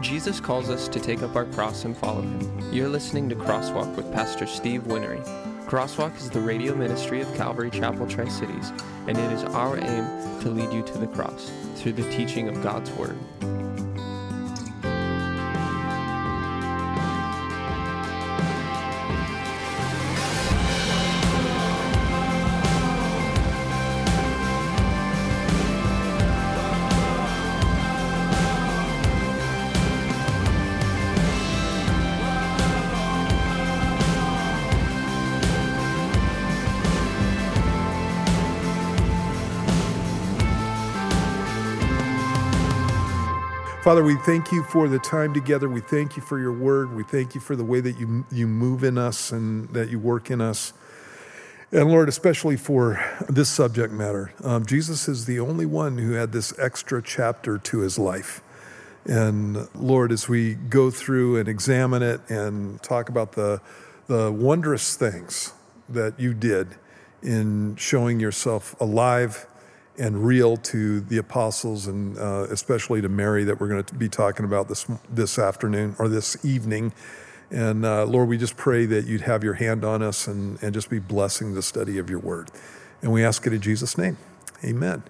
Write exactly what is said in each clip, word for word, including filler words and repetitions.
Jesus calls us to take up our cross and follow him. You're listening to Crosswalk with Pastor Steve Winnery. Crosswalk is the radio ministry of Calvary Chapel Tri-Cities, and it is our aim to lead you to the cross through the teaching of God's Word. Father, we thank you for the time together. We thank you for your word. We thank you for the way that you you move in us and that you work in us. And Lord, especially for this subject matter. Um, Jesus is the only one who had this extra chapter to his life. And Lord, as we go through and examine it and talk about the the wondrous things that you did in showing yourself alive and real to the apostles and uh, especially to Mary that we're going to be talking about this this afternoon or this evening. And uh, Lord, we just pray that you'd have your hand on us and, and just be blessing the study of your word. And we ask it in Jesus' name, amen.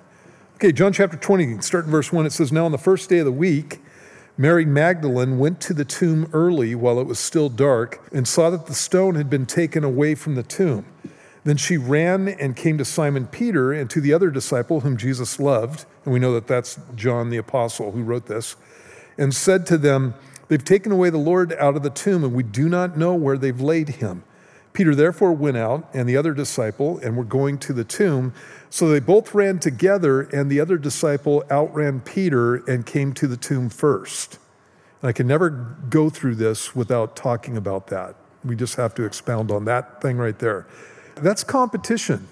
Okay, John chapter twenty, start in verse one. It says, "Now on the first day of the week, Mary Magdalene went to the tomb early while it was still dark and saw that the stone had been taken away from the tomb. Then she ran and came to Simon Peter and to the other disciple whom Jesus loved," and we know that that's John the apostle who wrote this, "and said to them, 'They've taken away the Lord out of the tomb, and we do not know where they've laid him.' Peter therefore went out and the other disciple and were going to the tomb. So they both ran together, and the other disciple outran Peter and came to the tomb first." And I can never go through this without talking about that. We just have to expound on that thing right there. That's competition.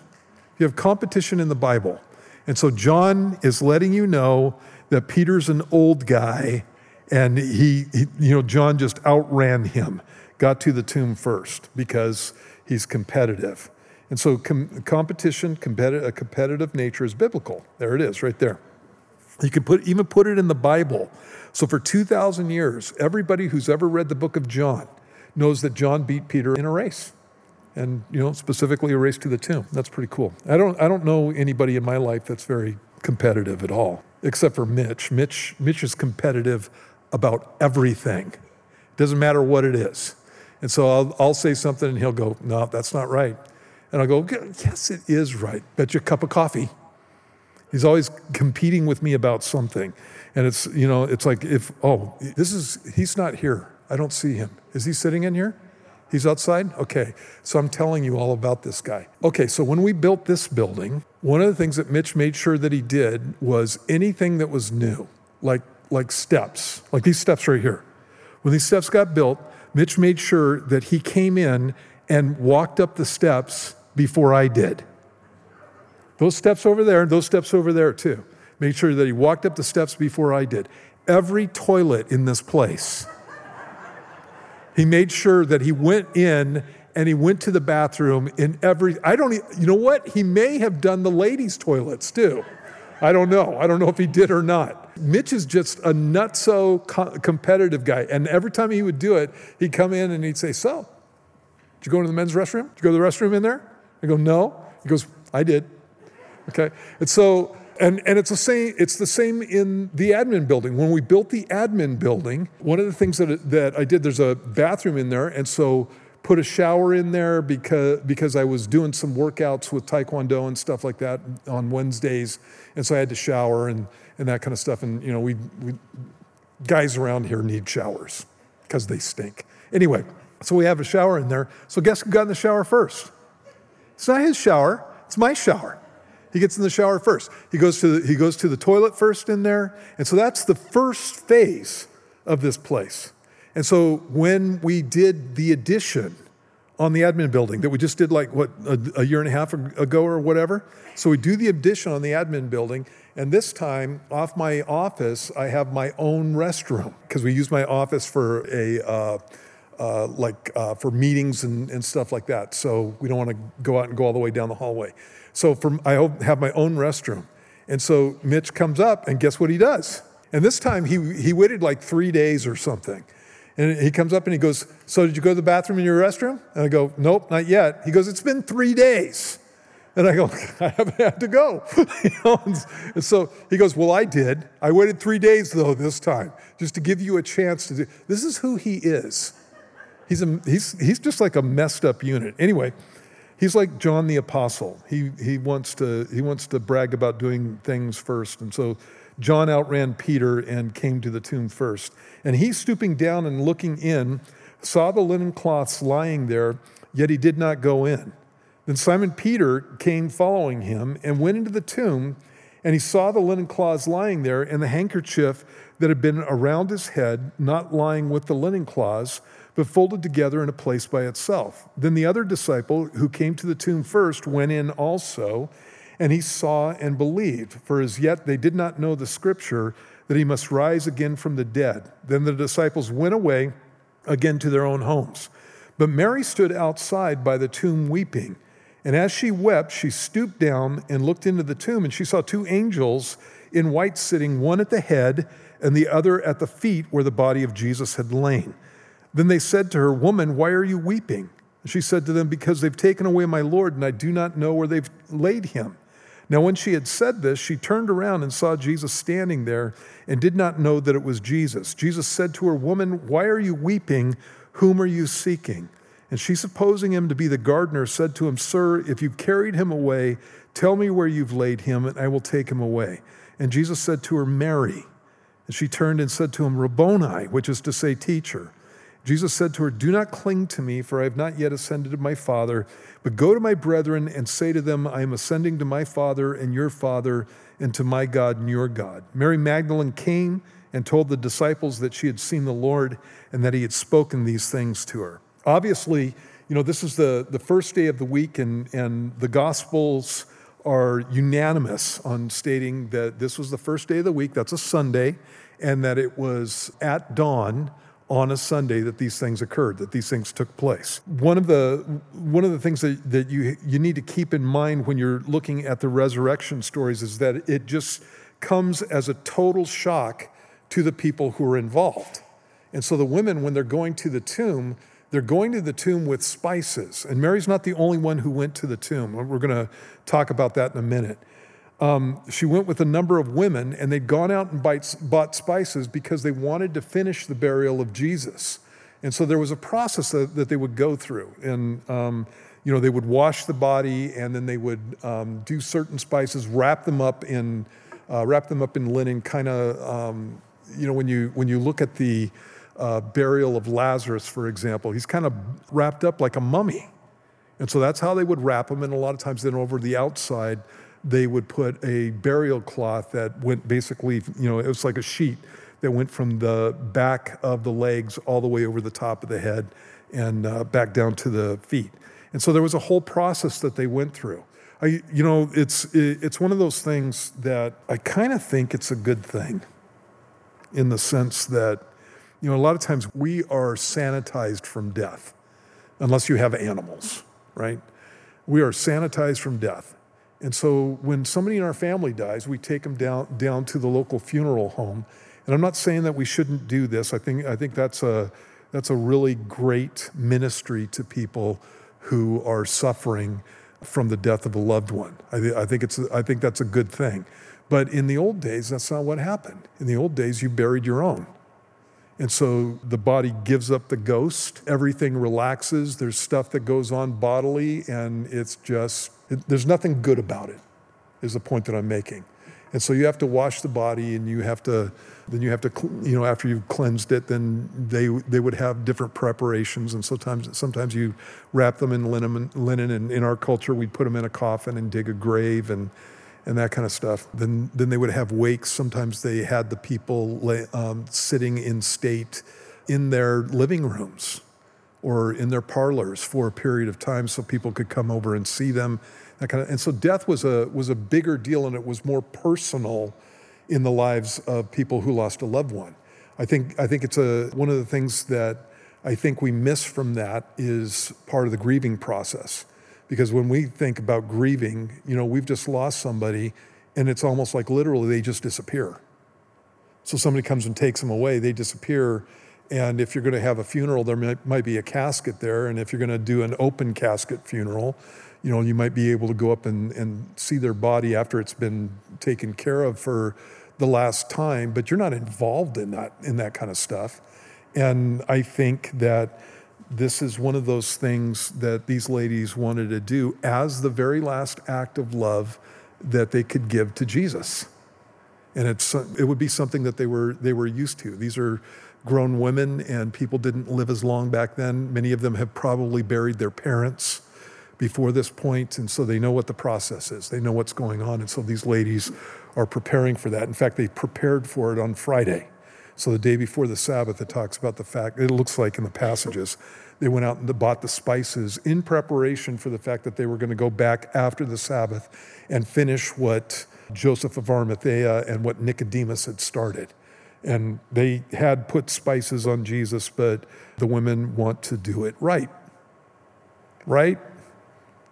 You have competition in the Bible. And so John is letting you know that Peter's an old guy, and he, he, you know, John just outran him, got to the tomb first because he's competitive. And so com- competition, competi- a competitive nature is biblical. There it is right there. You can put even put it in the Bible. So for two thousand years, everybody who's ever read the book of John knows that John beat Peter in a race. And you know, specifically a race to the tomb. That's pretty cool. I don't I don't know anybody in my life that's very competitive at all, except for Mitch. Mitch Mitch is competitive about everything. Doesn't matter what it is. And so I'll I'll say something and he'll go, "No, that's not right." And I'll go, "Yes, it is right. Bet you a cup of coffee." He's always competing with me about something. And it's, you know, it's like if oh, this is he's not here. I don't see him. Is he sitting in here? He's outside? Okay, so I'm telling you all about this guy. Okay, so when we built this building, one of the things that Mitch made sure that he did was anything that was new, like like steps, like these steps right here. When these steps got built, Mitch made sure that he came in and walked up the steps before I did. Those steps over there, those steps over there too. Made sure that he walked up the steps before I did. Every toilet in this place, he made sure that he went in and he went to the bathroom in every, I don't, you know what? He may have done the ladies' toilets too. I don't know. I don't know if he did or not. Mitch is just a nutso co- competitive guy. And every time he would do it, he'd come in and he'd say, "So, did you go into the men's restroom? Did you go to the restroom in there?" I go, "No." He goes, "I did." Okay. And so, And and it's the same. It's the same in the admin building. When we built the admin building, one of the things that that I did, there's a bathroom in there, and so put a shower in there because because I was doing some workouts with Taekwondo and stuff like that on Wednesdays, and so I had to shower and and that kind of stuff. And you know, we, we guys around here need showers because they stink. Anyway, so we have a shower in there. So guess who got in the shower first? It's not his shower. It's my shower. He gets in the shower first. He goes to the, he goes to the toilet first in there. And so that's the first phase of this place. And so when we did the addition on the admin building that we just did like, what, a, a year and a half ago or whatever. So we do the addition on the admin building. And this time, off my office, I have my own restroom because we use my office for a... Uh, Uh, like uh, for meetings and, and stuff like that. So we don't want to go out and go all the way down the hallway. So from I have my own restroom. And so Mitch comes up and guess what he does? And this time he he waited like three days or something. And he comes up and he goes, so did you go to the bathroom in your restroom? And I go, nope, not yet. He goes, it's been three days. And I go, I haven't had to go. You know? And so he goes, well, I did. I waited three days, though, this time, just to give you a chance to do. This is who he is. He's a, he's he's just like a messed up unit. Anyway, he's like John the Apostle. He he wants to he wants to brag about doing things first. And so John outran Peter and came to the tomb first. And he, stooping down and looking in, saw the linen cloths lying there, yet he did not go in. Then Simon Peter came following him and went into the tomb, and he saw the linen cloths lying there and the handkerchief that had been around his head, not lying with the linen cloths, but folded together in a place by itself. Then the other disciple who came to the tomb first went in also, and he saw and believed, for as yet they did not know the scripture that he must rise again from the dead. Then the disciples went away again to their own homes. But Mary stood outside by the tomb weeping. And as she wept, she stooped down and looked into the tomb, and she saw two angels in white sitting, one at the head and the other at the feet where the body of Jesus had lain. Then they said to her, woman, why are you weeping? And she said to them, because they've taken away my Lord, and I do not know where they've laid him. Now when she had said this, she turned around and saw Jesus standing there and did not know that it was Jesus. Jesus said to her, woman, why are you weeping? Whom are you seeking? And she, supposing him to be the gardener, said to him, sir, if you've carried him away, tell me where you've laid him, and I will take him away. And Jesus said to her, Mary. And she turned and said to him, Rabboni, which is to say, teacher. Jesus said to her, do not cling to me, for I have not yet ascended to my Father, but go to my brethren and say to them, I am ascending to my Father and your Father, and to my God and your God. Mary Magdalene came and told the disciples that she had seen the Lord and that he had spoken these things to her. Obviously, you know, this is the, the first day of the week, and, and the Gospels are unanimous on stating that this was the first day of the week, that's a Sunday, and that it was at dawn on a Sunday that these things occurred, that these things took place. One of the one of the things that, that you you need to keep in mind when you're looking at the resurrection stories is that it just comes as a total shock to the people who are involved. And so the women, when they're going to the tomb, they're going to the tomb with spices. And Mary's not the only one who went to the tomb. We're going to talk about that in a minute. Um, she went with a number of women, and they'd gone out and bought spices because they wanted to finish the burial of Jesus. And so there was a process that, that they would go through. And, um, you know, they would wash the body, and then they would um, do certain spices, wrap them up in uh, wrap them up in linen, kind of, um, you know, when you when you look at the Uh, burial of Lazarus, for example, he's kind of wrapped up like a mummy. And so that's how they would wrap him. And a lot of times then over the outside, they would put a burial cloth that went basically, you know, it was like a sheet that went from the back of the legs all the way over the top of the head and uh, back down to the feet. And so there was a whole process that they went through. I, you know, it's, it's one of those things that I kind of think it's a good thing in the sense that, you know, a lot of times we are sanitized from death, unless you have animals, right? We are sanitized from death. And so when somebody in our family dies, we take them down down to the local funeral home. And I'm not saying that we shouldn't do this. I think I think that's a that's a really great ministry to people who are suffering from the death of a loved one. I, th- I think it's I think that's a good thing. But in the old days, that's not what happened. In the old days, you buried your own. And so the body gives up the ghost, everything relaxes, there's stuff that goes on bodily, and it's just, it, there's nothing good about it, is the point that I'm making. And so you have to wash the body, and you have to, then you have to, you know, after you've cleansed it, then they they would have different preparations, and sometimes sometimes you wrap them in linen, linen, and in our culture, we'd put them in a coffin and dig a grave, and and that kind of stuff. Then then they would have wakes. Sometimes they had the people lay, um, sitting in state in their living rooms or in their parlors for a period of time so people could come over and see them. That kind of, and so death was a was a bigger deal, and it was more personal in the lives of people who lost a loved one. I think I think it's a one of the things that I think we miss from that is part of the grieving process. Because when we think about grieving, you know, we've just lost somebody, and it's almost like literally they just disappear. So somebody comes and takes them away, they disappear. And if you're going to have a funeral, there might, might be a casket there. And if you're going to do an open casket funeral, you know, you might be able to go up and, and see their body after it's been taken care of for the last time. But you're not involved in that, in that kind of stuff. And I think that this is one of those things that these ladies wanted to do as the very last act of love that they could give to Jesus. And it's, it would be something that they were, they were used to. These are grown women, and people didn't live as long back then. Many of them have probably buried their parents before this point, and so they know what the process is. They know what's going on, and so these ladies are preparing for that. In fact, they prepared for it on Friday. So the day before the Sabbath, it talks about the fact, it looks like in the passages, they went out and bought the spices in preparation for the fact that they were going to go back after the Sabbath and finish what Joseph of Arimathea and what Nicodemus had started. And they had put spices on Jesus, but the women want to do it right. Right?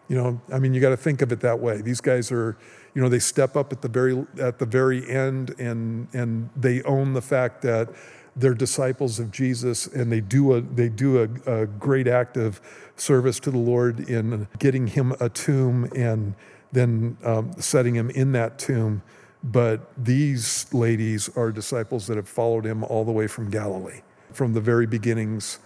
You know, I mean, you got to think of it that way. These guys are, you know, they step up at the very at the very end, and and they own the fact that they're disciples of Jesus, and they do a they do a, a great act of service to the Lord in getting him a tomb and then um, setting him in that tomb. But these ladies are disciples that have followed him all the way from Galilee, from the very beginnings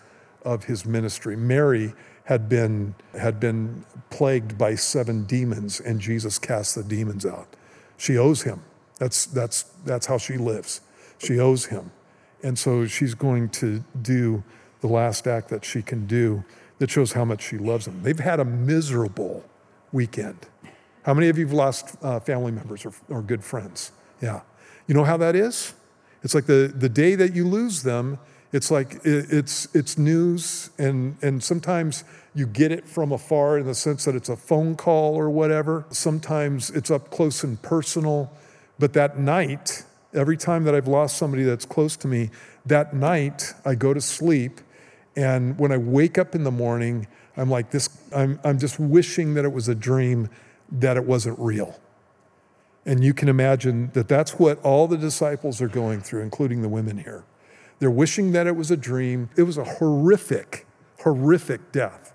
of his ministry. Mary had been had been plagued by seven demons, and Jesus cast the demons out. She owes him. That's that's that's how she lives. She owes him. And so she's going to do the last act that she can do that shows how much she loves him. They've had a miserable weekend. How many of you have lost uh, family members or, or good friends? Yeah. You know how that is? It's like the, the day that you lose them, it's like it, it's it's news, and, and sometimes you get it from afar in the sense that it's a phone call or whatever. Sometimes it's up close and personal. But that night, every time that I've lost somebody that's close to me, that night I go to sleep, and when I wake up in the morning, I'm like this, I'm I'm just wishing that it was a dream, that it wasn't real. And you can imagine that that's what all the disciples are going through, including the women here. They're wishing that it was a dream. It was a horrific, horrific death.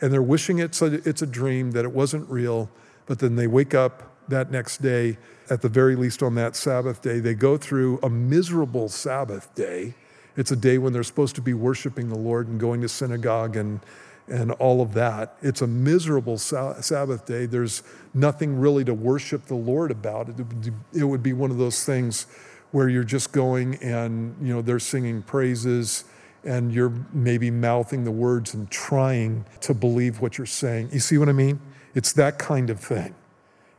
And they're wishing it's a, it's a dream, that it wasn't real. But then they wake up that next day, at the very least on that Sabbath day. They go through a miserable Sabbath day. It's a day when they're supposed to be worshiping the Lord and going to synagogue and and all of that. It's a miserable Sabbath day. There's nothing really to worship the Lord about. It would be one of those things where you're just going and, you know, they're singing praises and you're maybe mouthing the words and trying to believe what you're saying. You see what I mean? It's that kind of thing.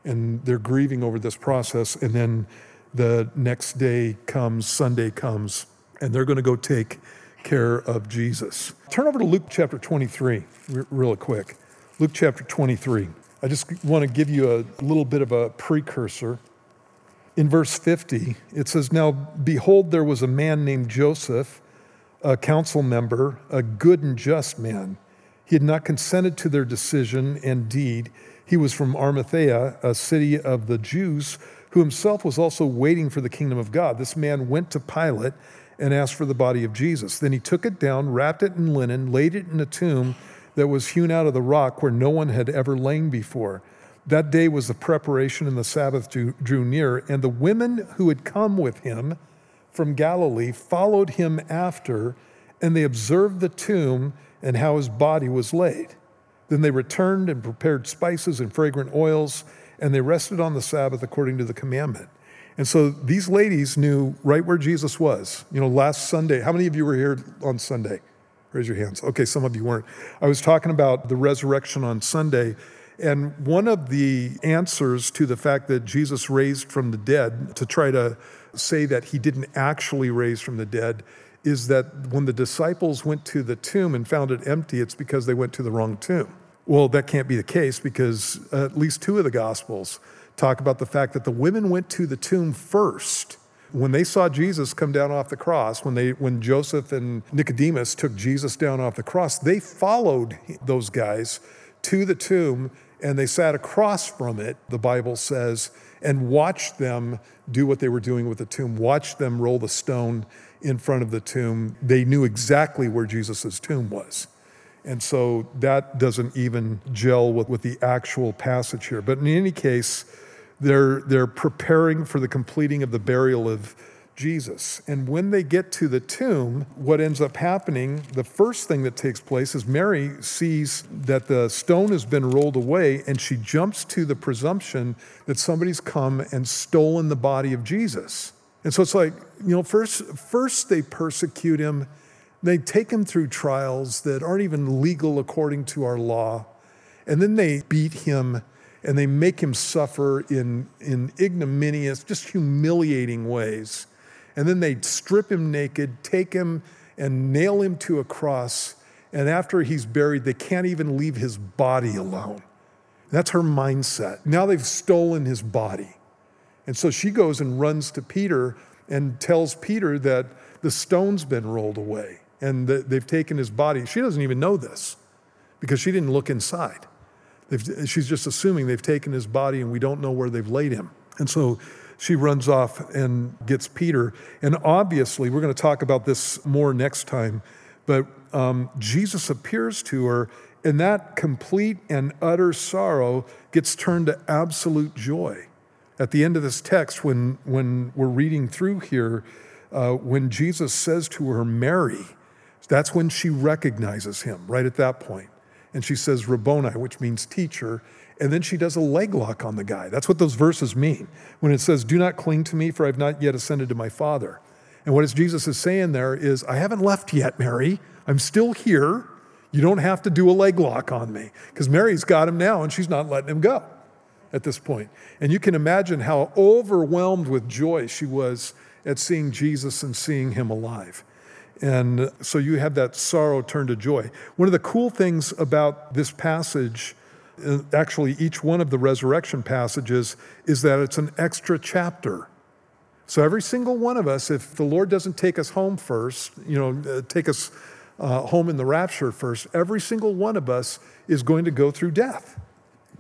And they're grieving over this process. And then the next day comes, Sunday comes, and they're going to go take care of Jesus. Turn over to Luke chapter twenty-three re- real quick. Luke chapter twenty-three. I just want to give you a little bit of a precursor. In verse fifty, it says, "Now behold, there was a man named Joseph, a council member, a good and just man. He had not consented to their decision and deed. He was from Arimathea, a city of the Jews, who himself was also waiting for the kingdom of God. This man went to Pilate and asked for the body of Jesus. Then he took it down, wrapped it in linen, laid it in a tomb that was hewn out of the rock where no one had ever lain before. That day was the preparation, and the Sabbath drew near. And the women who had come with him from Galilee followed him after, and they observed the tomb and how his body was laid. Then they returned and prepared spices and fragrant oils, and they rested on the Sabbath according to the commandment." And so these ladies knew right where Jesus was. You know, last Sunday, how many of you were here on Sunday? Raise your hands. Okay, some of you weren't. I was talking about the resurrection on Sunday, and one of the answers to the fact that Jesus raised from the dead, to try to say that he didn't actually raise from the dead, is that when the disciples went to the tomb and found it empty, it's because they went to the wrong tomb. Well, that can't be the case, because at least two of the Gospels talk about the fact that the women went to the tomb first. When they saw Jesus come down off the cross, when they when Joseph and Nicodemus took Jesus down off the cross, they followed those guys to the tomb, and they sat across from it, the Bible says, and watched them do what they were doing with the tomb, watched them roll the stone in front of the tomb. They knew exactly where Jesus's tomb was. And so that doesn't even gel with, with the actual passage here. But in any case, they're, they're preparing for the completing of the burial of Jesus. And when they get to the tomb, what ends up happening, the first thing that takes place is Mary sees that the stone has been rolled away, and she jumps to the presumption that somebody's come and stolen the body of Jesus. And so it's like, you know, first, first they persecute him. They take him through trials that aren't even legal according to our law. And then they beat him and they make him suffer in, in ignominious, just humiliating ways. And then they strip him naked, take him and nail him to a cross. And after he's buried, they can't even leave his body alone. That's her mindset. Now they've stolen his body. And so she goes and runs to Peter and tells Peter that the stone's been rolled away and that they've taken his body. She doesn't even know this because she didn't look inside. They've, she's just assuming they've taken his body and we don't know where they've laid him. And so she runs off and gets Peter. And obviously, we're going to talk about this more next time, but um, Jesus appears to her, and that complete and utter sorrow gets turned to absolute joy. At the end of this text, when, when we're reading through here, uh, when Jesus says to her, Mary, that's when she recognizes him right at that point. And she says, Rabboni, which means teacher. And then she does a leg lock on the guy. That's what those verses mean. When it says, do not cling to me, for I have not yet ascended to my Father. And what Jesus is saying there is, I haven't left yet, Mary. I'm still here. You don't have to do a leg lock on me. Because Mary's got him now, and she's not letting him go at this point. And you can imagine how overwhelmed with joy she was at seeing Jesus and seeing him alive. And so you have that sorrow turned to joy. One of the cool things about this passage, actually each one of the resurrection passages, is that it's an extra chapter. So every single one of us, if the Lord doesn't take us home first, you know, take us uh, home in the rapture first, every single one of us is going to go through death.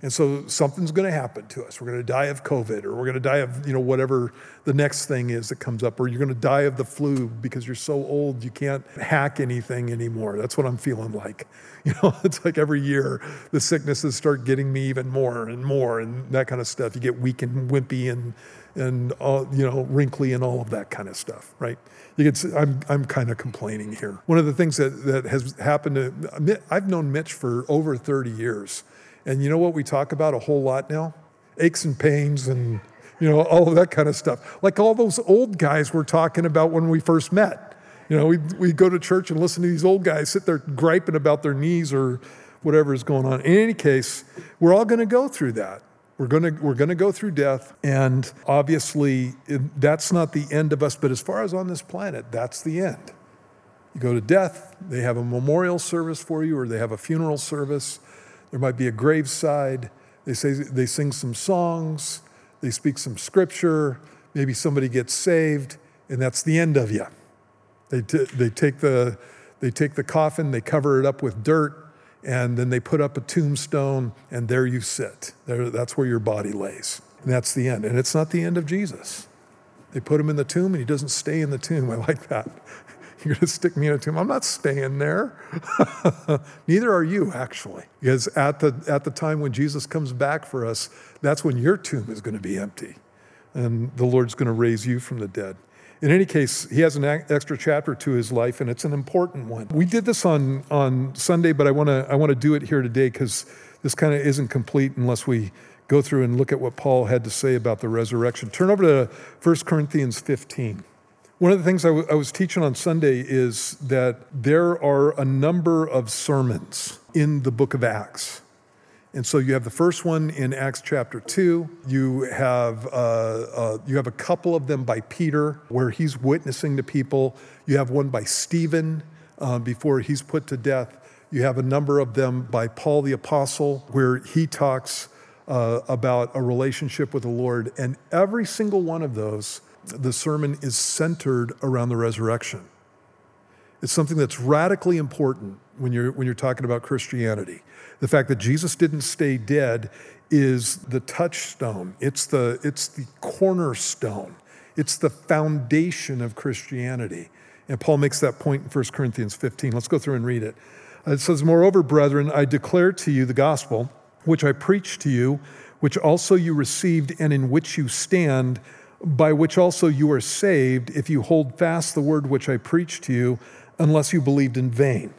And so something's going to happen to us. We're going to die of COVID, or we're going to die of, you know, whatever the next thing is that comes up, or you're going to die of the flu because you're so old you can't hack anything anymore. That's what I'm feeling like. You know, it's like every year the sicknesses start getting me even more and more and that kind of stuff. You get weak and wimpy and and all, you know, wrinkly and all of that kind of stuff, right? You can see, I'm I'm kind of complaining here. One of the things that, that has happened to I've known Mitch for over thirty years. And you know what we talk about a whole lot now? Aches and pains and, you know, all of that kind of stuff. Like all those old guys we're talking about when we first met. You know, we we go to church and listen to these old guys sit there griping about their knees or whatever is going on. In any case, we're all going to go through that. We're going to we're going to go through death, and obviously it, that's not the end of us, but as far as on this planet, that's the end. You go to death, they have a memorial service for you, or they have a funeral service. There might be a graveside. They say they sing some songs. They speak some scripture. Maybe somebody gets saved, and that's the end of you. They t- they take the they take the coffin, they cover it up with dirt, and then they put up a tombstone, and there you sit. There, that's where your body lays, and that's the end. And it's not the end of Jesus. They put him in the tomb, and he doesn't stay in the tomb. I like that. You're going to stick me in a tomb. I'm not staying there. Neither are you, actually. Because at the at the time when Jesus comes back for us, that's when your tomb is going to be empty. And the Lord's going to raise you from the dead. In any case, he has an extra chapter to his life, and it's an important one. We did this on, on Sunday, but I want to I want to do it here today because this kind of isn't complete unless we go through and look at what Paul had to say about the resurrection. Turn over to First Corinthians fifteen. One of the things I, w- I was teaching on Sunday is that there are a number of sermons in the book of Acts. And so you have the first one in Acts chapter two. You have uh, uh, you have a couple of them by Peter where he's witnessing to people. You have one by Stephen uh, before he's put to death. You have a number of them by Paul the Apostle where he talks uh, about a relationship with the Lord. And every single one of those, the sermon is centered around the resurrection. It's something that's radically important when you're when you're talking about Christianity. The fact that Jesus didn't stay dead is the touchstone. It's the, it's the cornerstone. It's the foundation of Christianity. And Paul makes that point in First Corinthians fifteen. Let's go through and read it. It says, "Moreover, brethren, I declare to you the gospel, which I preached to you, which also you received and in which you stand, by which also you are saved, if you hold fast the word which I preached to you, unless you believed in vain.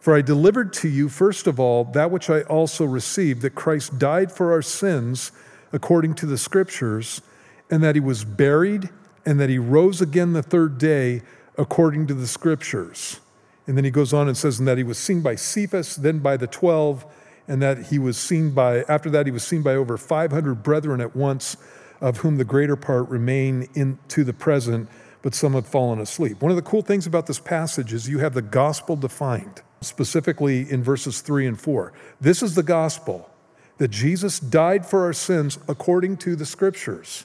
For I delivered to you, first of all, that which I also received, that Christ died for our sins according to the scriptures, and that he was buried, and that he rose again the third day according to the scriptures." And then he goes on and says, "And that he was seen by Cephas, then by the twelve, and that he was seen by, after that he was seen by over five hundred brethren at once, of whom the greater part remain in to the present, but some have fallen asleep." One of the cool things about this passage is you have the gospel defined, specifically in verses three and four. This is the gospel, that Jesus died for our sins according to the scriptures.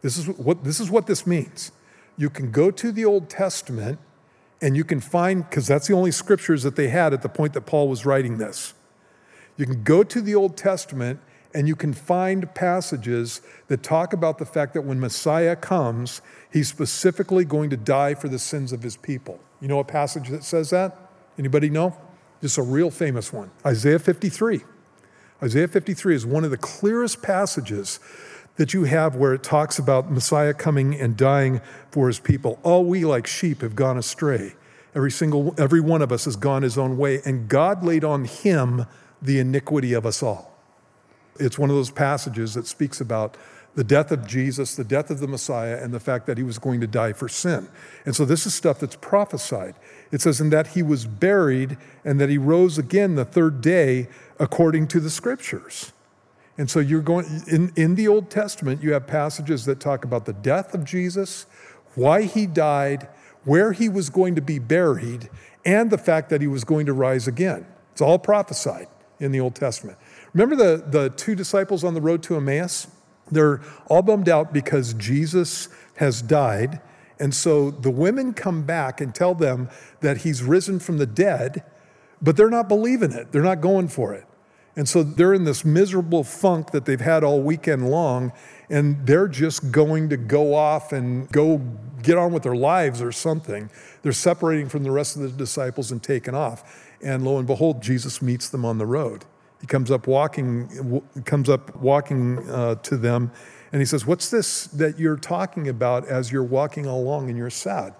This is what this is what this means. You can go to the Old Testament and you can find, because that's the only scriptures that they had at the point that Paul was writing this. You can go to the Old Testament and you can find passages that talk about the fact that when Messiah comes, he's specifically going to die for the sins of his people. You know a passage that says that? Anybody know? Just a real famous one. Isaiah fifty-three. Isaiah fifty-three is one of the clearest passages that you have where it talks about Messiah coming and dying for his people. All we like sheep have gone astray. Every single, every one of us has gone his own way, and God laid on him the iniquity of us all. It's one of those passages that speaks about the death of Jesus, the death of the Messiah, and the fact that he was going to die for sin. And so this is stuff that's prophesied. It says, "And that he was buried, and that he rose again the third day according to the scriptures." And so you're going, in, in the Old Testament, you have passages that talk about the death of Jesus, why he died, where he was going to be buried, and the fact that he was going to rise again. It's all prophesied in the Old Testament. Remember the, the two disciples on the road to Emmaus? They're all bummed out because Jesus has died. And so the women come back and tell them that he's risen from the dead, but they're not believing it. They're not going for it. And so they're in this miserable funk that they've had all weekend long, and they're just going to go off and go get on with their lives or something. They're separating from the rest of the disciples and taking off. And lo and behold, Jesus meets them on the road. He comes up walking, comes up walking uh, to them, and he says, "What's this that you're talking about as you're walking along and you're sad?"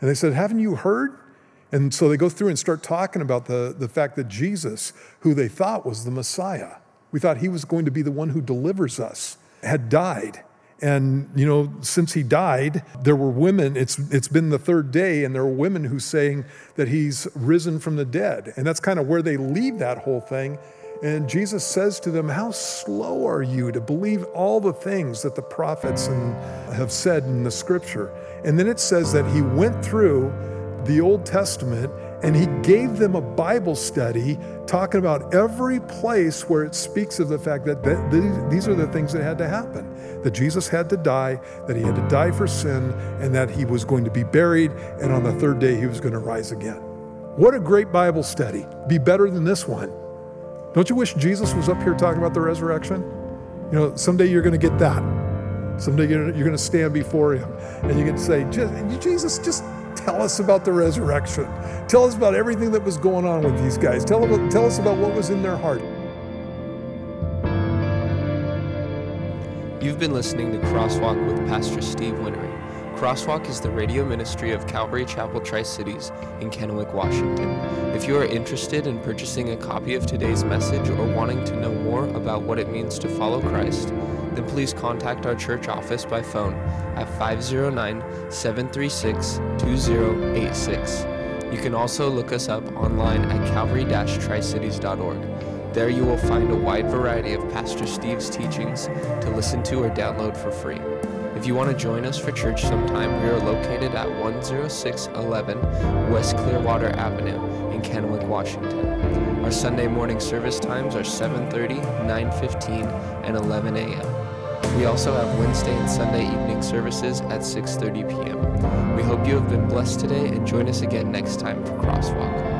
And they said, "Haven't you heard?" And so they go through and start talking about the, the fact that Jesus, who they thought was the Messiah, we thought he was going to be the one who delivers us, had died. And, you know, since he died, there were women, it's it's been the third day, and there are women who saying that he's risen from the dead. And that's kind of where they leave that whole thing. And Jesus says to them, "How slow are you to believe all the things that the prophets and have said in the scripture?" And then it says that he went through the Old Testament and he gave them a Bible study talking about every place where it speaks of the fact that these are the things that had to happen. That Jesus had to die, that he had to die for sin, and that he was going to be buried, and on the third day he was going to rise again. What a great Bible study. Be better than this one. Don't you wish Jesus was up here talking about the resurrection? You know, someday you're going to get that. Someday you're going to stand before him and you can say, "Jesus, just tell us about the resurrection. Tell us about everything that was going on with these guys. Tell, about, tell us about what was in their heart." You've been listening to Crosswalk with Pastor Steve Winnery. Crosswalk is the radio ministry of Calvary Chapel Tri-Cities in Kennewick, Washington. If you are interested in purchasing a copy of today's message or wanting to know more about what it means to follow Christ, then please contact our church office by phone at five oh nine, seven three six, two oh eight six. You can also look us up online at calvary dash tri cities dot org. There you will find a wide variety of Pastor Steve's teachings to listen to or download for free. If you want to join us for church sometime, we are located at one oh six eleven West Clearwater Avenue in Kennewick, Washington. Our Sunday morning service times are seven thirty, nine fifteen, and eleven a.m. We also have Wednesday and Sunday evening services at six thirty p.m. We hope you have been blessed today, and join us again next time for Crosswalk.